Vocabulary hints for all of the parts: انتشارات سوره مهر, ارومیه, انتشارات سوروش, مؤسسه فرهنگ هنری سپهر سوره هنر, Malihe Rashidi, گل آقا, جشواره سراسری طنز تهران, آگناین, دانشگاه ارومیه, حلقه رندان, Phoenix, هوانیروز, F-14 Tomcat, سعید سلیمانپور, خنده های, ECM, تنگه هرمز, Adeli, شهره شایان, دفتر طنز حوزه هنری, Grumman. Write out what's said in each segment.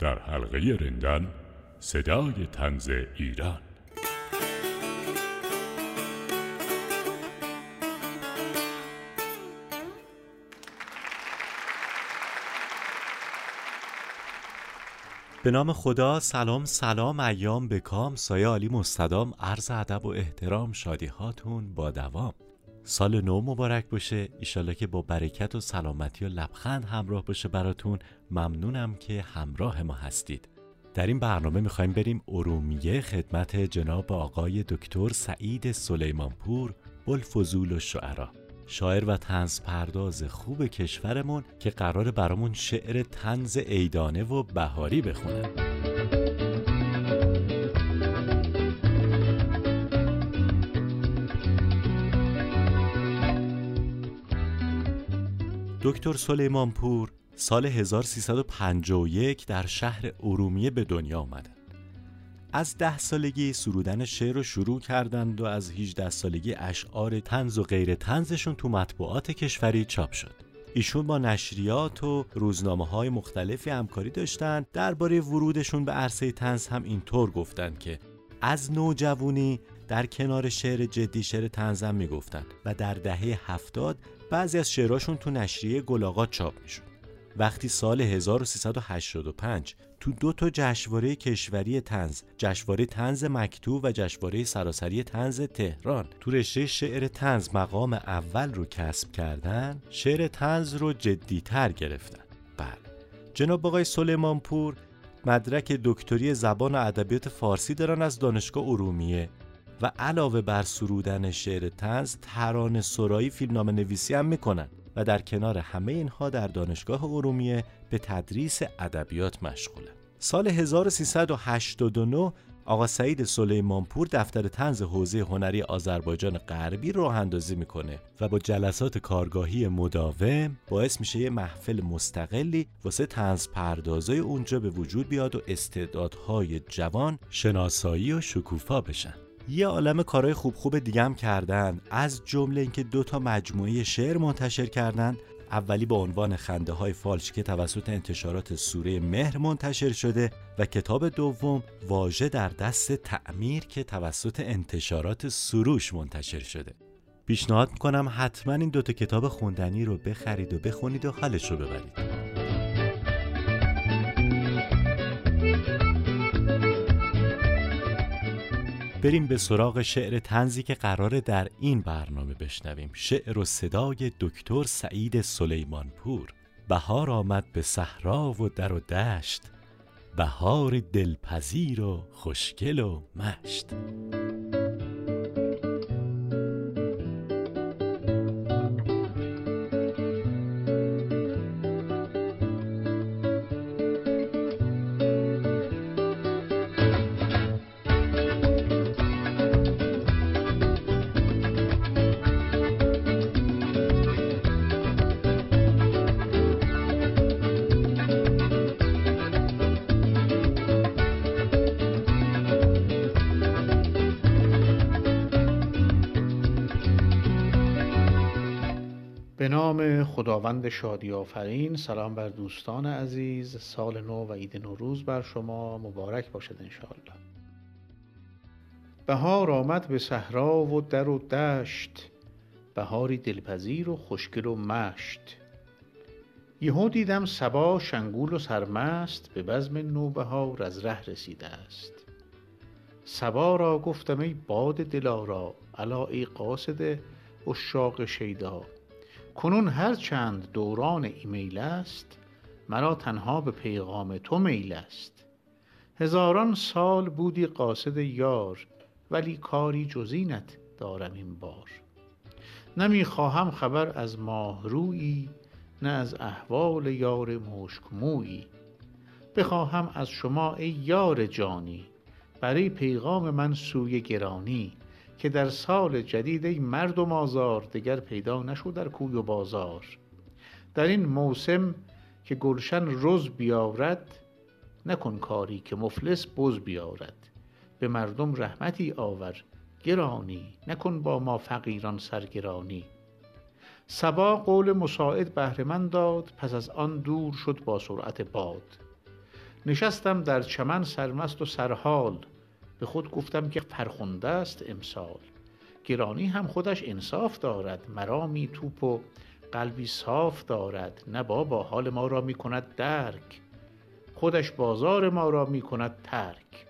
در حلقه رندان، صدای طنز ایران. به نام خدا. سلام ایام بکام، سایه عالی مستدام، عرض ادب و احترام، شادی هاتون با دوام. سال نو مبارک باشه، ایشالله که با برکت و سلامتی و لبخند همراه باشه براتون. ممنونم که همراه ما هستید. در این برنامه میخوایم بریم ارومیه خدمت جناب آقای دکتر سعید سلیمانپور، بلفضول الشعرا، شاعر و طنز پرداز خوب کشورمون که قراره برامون شعر طنز عیدانه و بهاری بخونه. دکتر سلیمانپور سال 1351 در شهر ارومیه به دنیا آمدند. از 10 سالگی سرودن شعر رو شروع کردند و از 18 سالگی اشعار طنز و غیر طنزشون تو مطبوعات کشوری چاپ شد. ایشون با نشریات و روزنامه‌های مختلفی همکاری داشتند. درباره ورودشون به عرصه طنز هم اینطور گفتند که از نوجوانی در کنار شعر جدی شعر طنز هم میگفتند و در دهه 70 بعضی از شعراشون تو نشریه گل آقا چاپ میشد. وقتی سال 1385 تو 2 جشواره کشوری طنز، جشواره طنز مکتوب و جشواره سراسری طنز تهران، تو رشته شعر طنز مقام اول رو کسب کردن، شعر طنز رو جدی‌تر گرفتن. بله، جناب آقای سلیمانپور مدرک دکتری زبان و ادبیات فارسی دارن از دانشگاه ارومیه و علاوه بر سرودن شعر طنز، ترانه سرایی، فیلمنامه نویسی هم میکنن و در کنار همه اینها در دانشگاه ارومیه به تدریس ادبیات مشغوله. سال 1389 آقا سعید سلیمانپور دفتر طنز حوزه هنری آذربایجان غربی راه اندازی میکنه و با جلسات کارگاهی مداوم باعث میشه یه محفل مستقلی واسه طنز پردازای اونجا به وجود بیاد و استعدادهای جوان شناسایی و شکوفا بشن. یه عالم کارهای خوب دیگه هم کردن، از جمله اینکه 2 مجموعه شعر منتشر کردن. اولی با عنوان خنده های فالش که توسط انتشارات سوره مهر منتشر شده و کتاب دوم واژه در دست تعمیر که توسط انتشارات سوروش منتشر شده. پیشنهاد میکنم حتما این 2 کتاب خوندنی رو بخرید و بخونید و حالش رو ببرید. بریم به سراغ شعر طنزی که قراره در این برنامه بشنویم. شعر و صدای دکتر سعید سلیمانپور. بهار آمد به صحرا و در و دشت، بهار دلپذیر و خوشگل و مشت. به نام خداوند شادی آفرین. سلام بر دوستان عزیز. سال نو و عید نوروز بر شما مبارک باشد انشاءالله. بهار آمد به صحرا و در و دشت، بهاری دلپذیر و خوشگل و مشت. یهو دیدم صبا شنگول و سرمست، به بزم نوبهار از ره رسیده است. صبا را گفتم ای باد دلارا، الا ای قاصد عشاق شیدا. کنون هر چند دوران ایمیل است، مرا تنها به پیغام تو میل است. هزاران سال بودی قاصد یار، ولی کاری جزینت دارم این بار. نمیخواهم خبر از ماه رویی، نه از احوال یار مشک مویی. بخواهم از شما ای یار جانی، برای پیغام من سوی گرانی. که در سال جدید ای مردم آزار، دگر پیدا نشو در کوی و بازار. در این موسم که گلشن روز بیارد، نکن کاری که مفلس بز بیارد. به مردم رحمتی آور گرانی، نکن با ما فقیران سرگرانی. صبا قول مساعد بهره مند داد، پس از آن دور شد با سرعت باد. نشستم در چمن سرمست و سرحال، به خود گفتم که فرخنده است امسال. گرانی هم خودش انصاف دارد، مرامی توپ و قلبی صاف دارد. نه بابا، حال ما را می کند درک، خودش بازار ما را می کند ترک.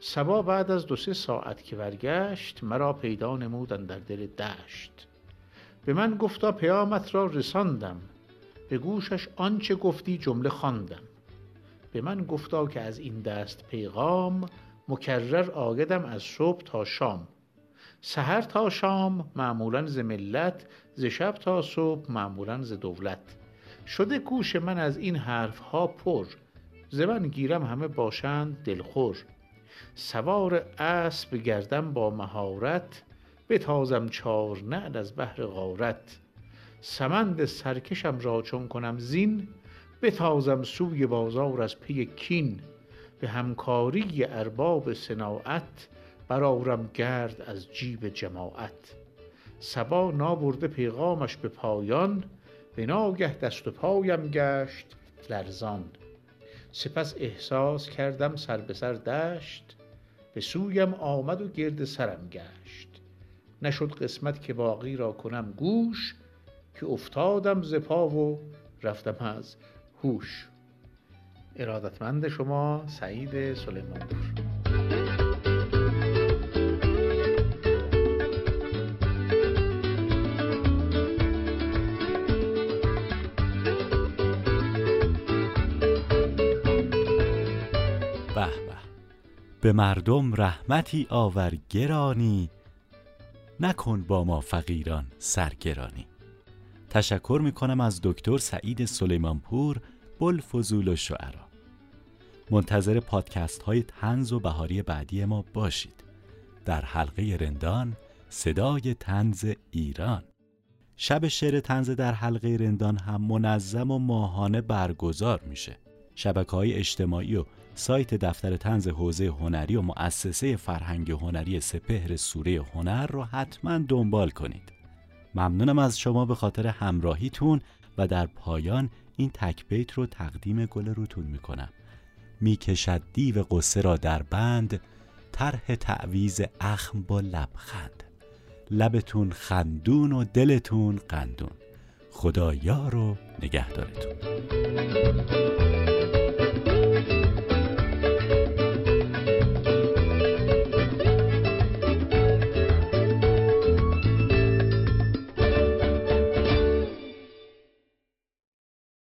صبا بعد از 2-3 ساعت که برگشت، مرا پیدا نمودن در دل دشت. به من گفتا پیامت را رساندم، به گوشش آنچه گفتی جمله خواندم. به من گفتا که از این دست پیغام، مکرر آیدم از صبح تا شام. سحر تا شام معمولاً ز ملت، ز شب تا صبح معمولاً ز دولت. شده گوش من از این حرف ها پر، ز من گیرم همه باشند دلخور. سوار اسب گردم با مهارت، بتازم 4 نعل از بحر غارت. سمند سرکشم را چون کنم زین، بتازم سوی بازار از پی کین. به همکاری ارباب صناعت، برآورم گرد از جیب جماعت. صبا نابرده پیغامش به پایان، به ناگه دست و پایم گشت لرزان. سپس احساس کردم سر به سر دشت، به سویم آمد و گرد سرم گشت. نشد قسمت که باقی را کنم گوش، که افتادم ز پا و رفتم از هوش. ارادتمند شما، سعید سلیمانپور. به مردم رحمتی آور گرانی، نکن با ما فقیران سرگرانی. تشکر میکنم از دکتر سعید سلیمانپور، بلفضول الشعرا. منتظر پادکست های طنز و بهاری بعدی ما باشید. در حلقه رندان، صدای طنز ایران. شب شعر طنز در حلقه رندان هم منظم و ماهانه برگزار میشه. شبکه‌های اجتماعی و سایت دفتر طنز حوزه هنری و مؤسسه فرهنگ هنری سپهر سوره هنر رو حتما دنبال کنید. ممنونم از شما به خاطر همراهیتون و در پایان این تکبیت رو تقدیم گل روتون میکنم. میکشد دیو قصه را در بند، طرح تعویز اخم با لبخند. لبتون خندون و دلتون قندون. خدا یار و نگهدارتون.